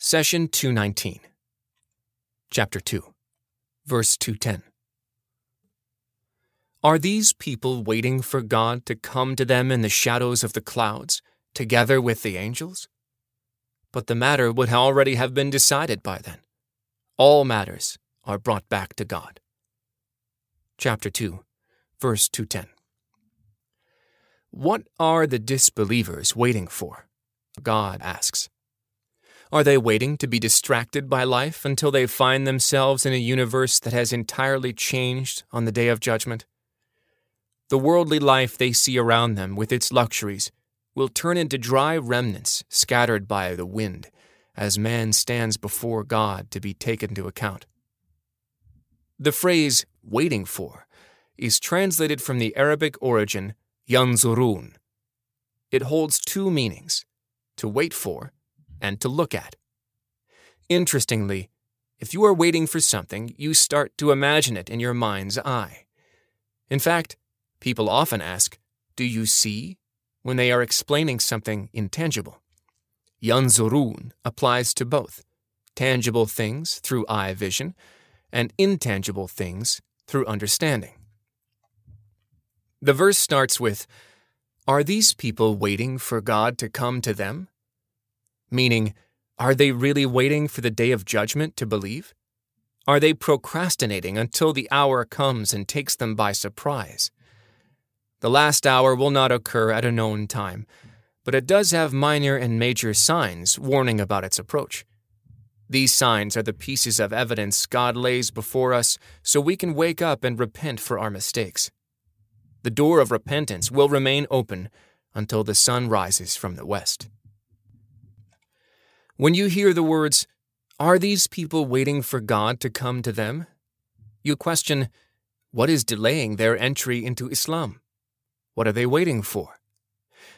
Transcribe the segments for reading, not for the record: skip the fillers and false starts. Session 219. Chapter 2. Verse 210. Are these people waiting for God to come to them in the shadows of the clouds, together with the angels? But the matter would already have been decided by then. All matters are brought back to God. Chapter 2, verse 210. What are the disbelievers waiting for? God asks. Are they waiting to be distracted by life until they find themselves in a universe that has entirely changed on the day of judgment? The worldly life they see around them, with its luxuries, will turn into dry remnants scattered by the wind as man stands before God to be taken to account. The phrase "waiting for" is translated from the Arabic origin Yanzurun. It holds two meanings: to wait for and to look at. Interestingly, if you are waiting for something, you start to imagine it in your mind's eye. In fact, people often ask, "Do you see?" when they are explaining something intangible. Yanzurun applies to both tangible things through eye vision and intangible things through understanding. The verse starts with, "Are these people waiting for God to come to them?" meaning, are they really waiting for the day of judgment to believe? Are they procrastinating until the hour comes and takes them by surprise? The last hour will not occur at a known time, but it does have minor and major signs warning about its approach. These signs are the pieces of evidence God lays before us so we can wake up and repent for our mistakes. The door of repentance will remain open until the sun rises from the west. When you hear the words, "Are these people waiting for God to come to them?" you question, what is delaying their entry into Islam? What are they waiting for?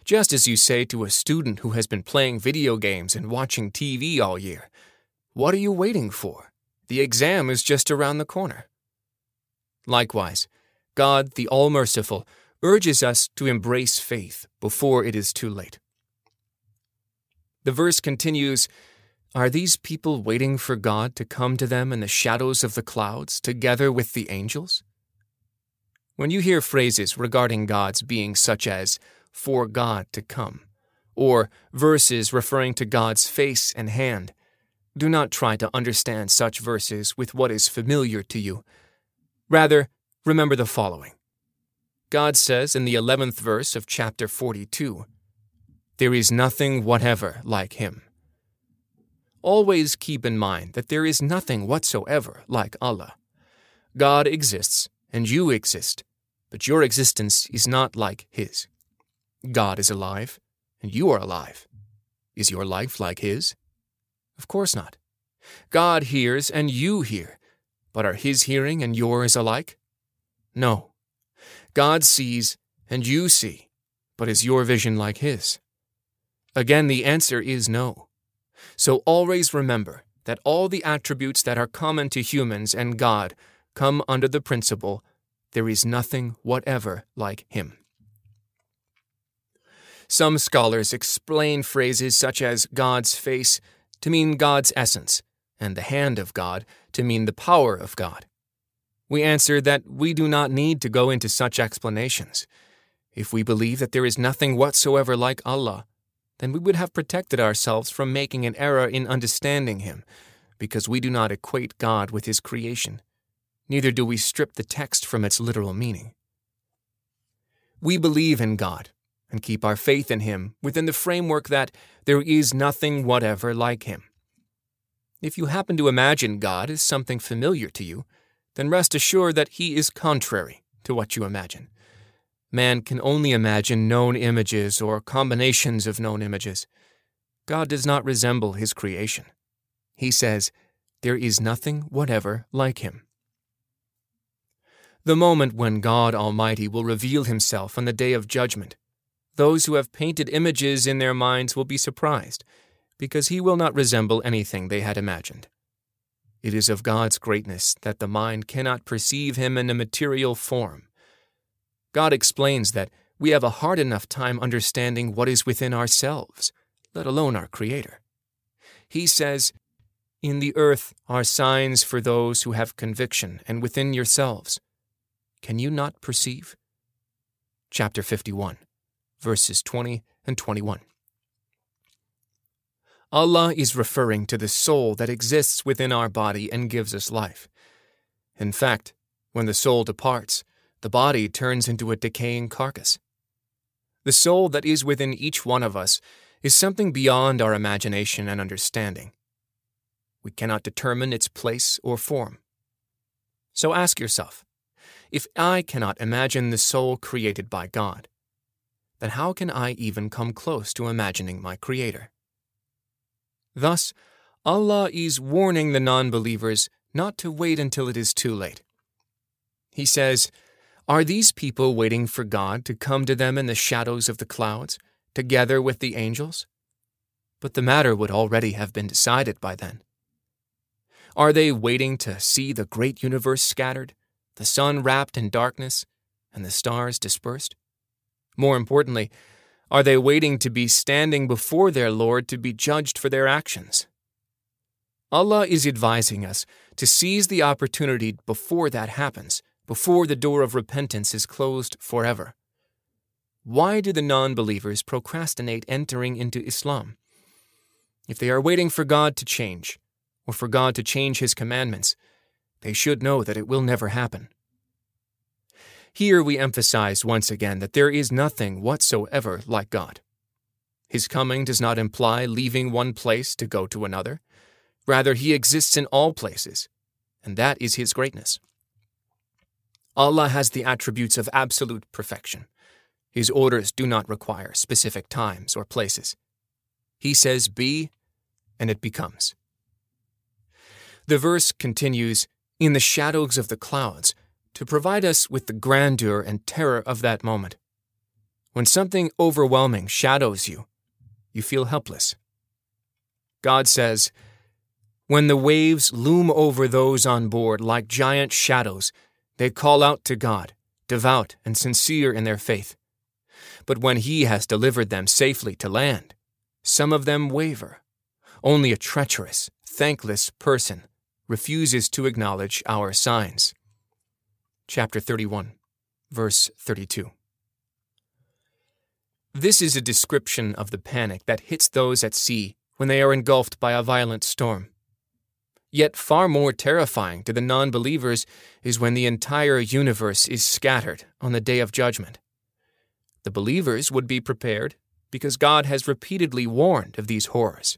Just as you say to a student who has been playing video games and watching TV all year, "What are you waiting for? The exam is just around the corner." Likewise, God, the All-Merciful, urges us to embrace faith before it is too late. The verse continues, "Are these people waiting for God to come to them in the shadows of the clouds, together with the angels?" When you hear phrases regarding God's being, such as "for God to come," or verses referring to God's face and hand, do not try to understand such verses with what is familiar to you. Rather, remember the following. God says in the 11th verse of chapter 42, "There is nothing whatever like him." Always keep in mind that there is nothing whatsoever like Allah. God exists and you exist, but your existence is not like his. God is alive, and you are alive. Is your life like his? Of course not. God hears, and you hear, but are his hearing and yours alike? No. God sees, and you see, but is your vision like his? Again, the answer is no. So always remember that all the attributes that are common to humans and God come under the principle, there is nothing whatever like him. Some scholars explain phrases such as God's face to mean God's essence, and the hand of God to mean the power of God. We answer that we do not need to go into such explanations. If we believe that there is nothing whatsoever like Allah, then we would have protected ourselves from making an error in understanding him, because we do not equate God with his creation. Neither do we strip the text from its literal meaning. We believe in God and keep our faith in him within the framework that there is nothing whatever like him. If you happen to imagine God as something familiar to you, then rest assured that he is contrary to what you imagine. Man can only imagine known images or combinations of known images. God does not resemble his creation. He says, "There is nothing whatever like him." The moment when God Almighty will reveal himself on the day of judgment, those who have painted images in their minds will be surprised, because he will not resemble anything they had imagined. It is of God's greatness that the mind cannot perceive him in a material form. God explains that we have a hard enough time understanding what is within ourselves, let alone our Creator. He says, "In the earth are signs for those who have conviction, and within yourselves. Can you not perceive?" Chapter 51, verses 20 and 21. Allah is referring to the soul that exists within our body and gives us life. In fact, when the soul departs, the body turns into a decaying carcass. The soul that is within each one of us is something beyond our imagination and understanding. We cannot determine its place or form. So ask yourself, if I cannot imagine the soul created by God, then how can I even come close to imagining my Creator? Thus, Allah is warning the non-believers not to wait until it is too late. He says, "Are these people waiting for God to come to them in the shadows of the clouds, together with the angels? But the matter would already have been decided by then. Are they waiting to see the great universe scattered, the sun wrapped in darkness, and the stars dispersed? More importantly, are they waiting to be standing before their Lord to be judged for their actions?" Allah is advising us to seize the opportunity before that happens, before the door of repentance is closed forever. Why do the non-believers procrastinate entering into Islam? If they are waiting for God to change, or for God to change His commandments, they should know that it will never happen. Here we emphasize once again that there is nothing whatsoever like God. His coming does not imply leaving one place to go to another. Rather, He exists in all places, and that is His greatness. Allah has the attributes of absolute perfection. His orders do not require specific times or places. He says, "Be," and it becomes. The verse continues, "in the shadows of the clouds," to provide us with the grandeur and terror of that moment. When something overwhelming shadows you, you feel helpless. God says, "When the waves loom over those on board like giant shadows, they call out to God, devout and sincere in their faith. But when He has delivered them safely to land, some of them waver. Only a treacherous, thankless person refuses to acknowledge our signs." Chapter 31, verse 32. This is a description of the panic that hits those at sea when they are engulfed by a violent storm. Yet far more terrifying to the non-believers is when the entire universe is scattered on the day of judgment. The believers would be prepared because God has repeatedly warned of these horrors.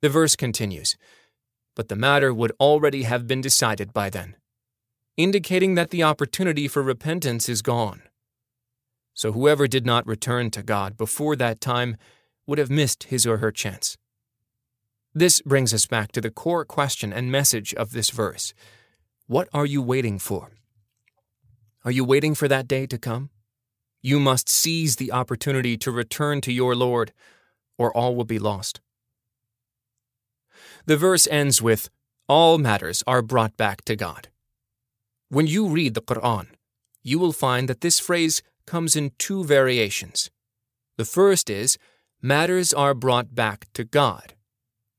The verse continues, "But the matter would already have been decided by then," indicating that the opportunity for repentance is gone. So whoever did not return to God before that time would have missed his or her chance. This brings us back to the core question and message of this verse. What are you waiting for? Are you waiting for that day to come? You must seize the opportunity to return to your Lord, or all will be lost. The verse ends with, "All matters are brought back to God." When you read the Quran, you will find that this phrase comes in two variations. The first is, "matters are brought back to God,"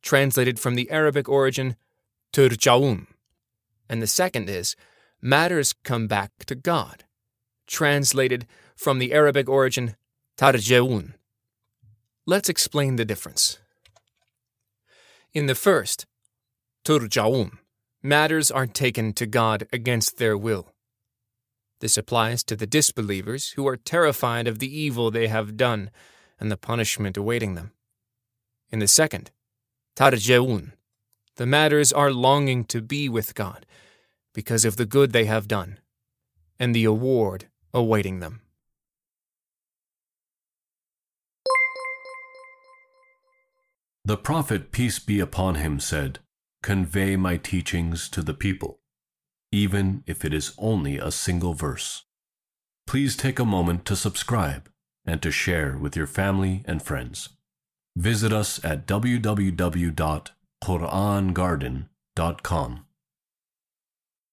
translated from the Arabic origin, turja'ūn. And the second is, "matters come back to God," translated from the Arabic origin, turja'ūn. Let's explain the difference. In the first, turja'ūn, matters are taken to God against their will. This applies to the disbelievers who are terrified of the evil they have done and the punishment awaiting them. In the second, turja'ūn, the matters are longing to be with God because of the good they have done and the award awaiting them. The Prophet, peace be upon him, said, "Convey my teachings to the people, even if it is only a single verse." Please take a moment to subscribe and to share with your family and friends. Visit us at www.qurangarden.com.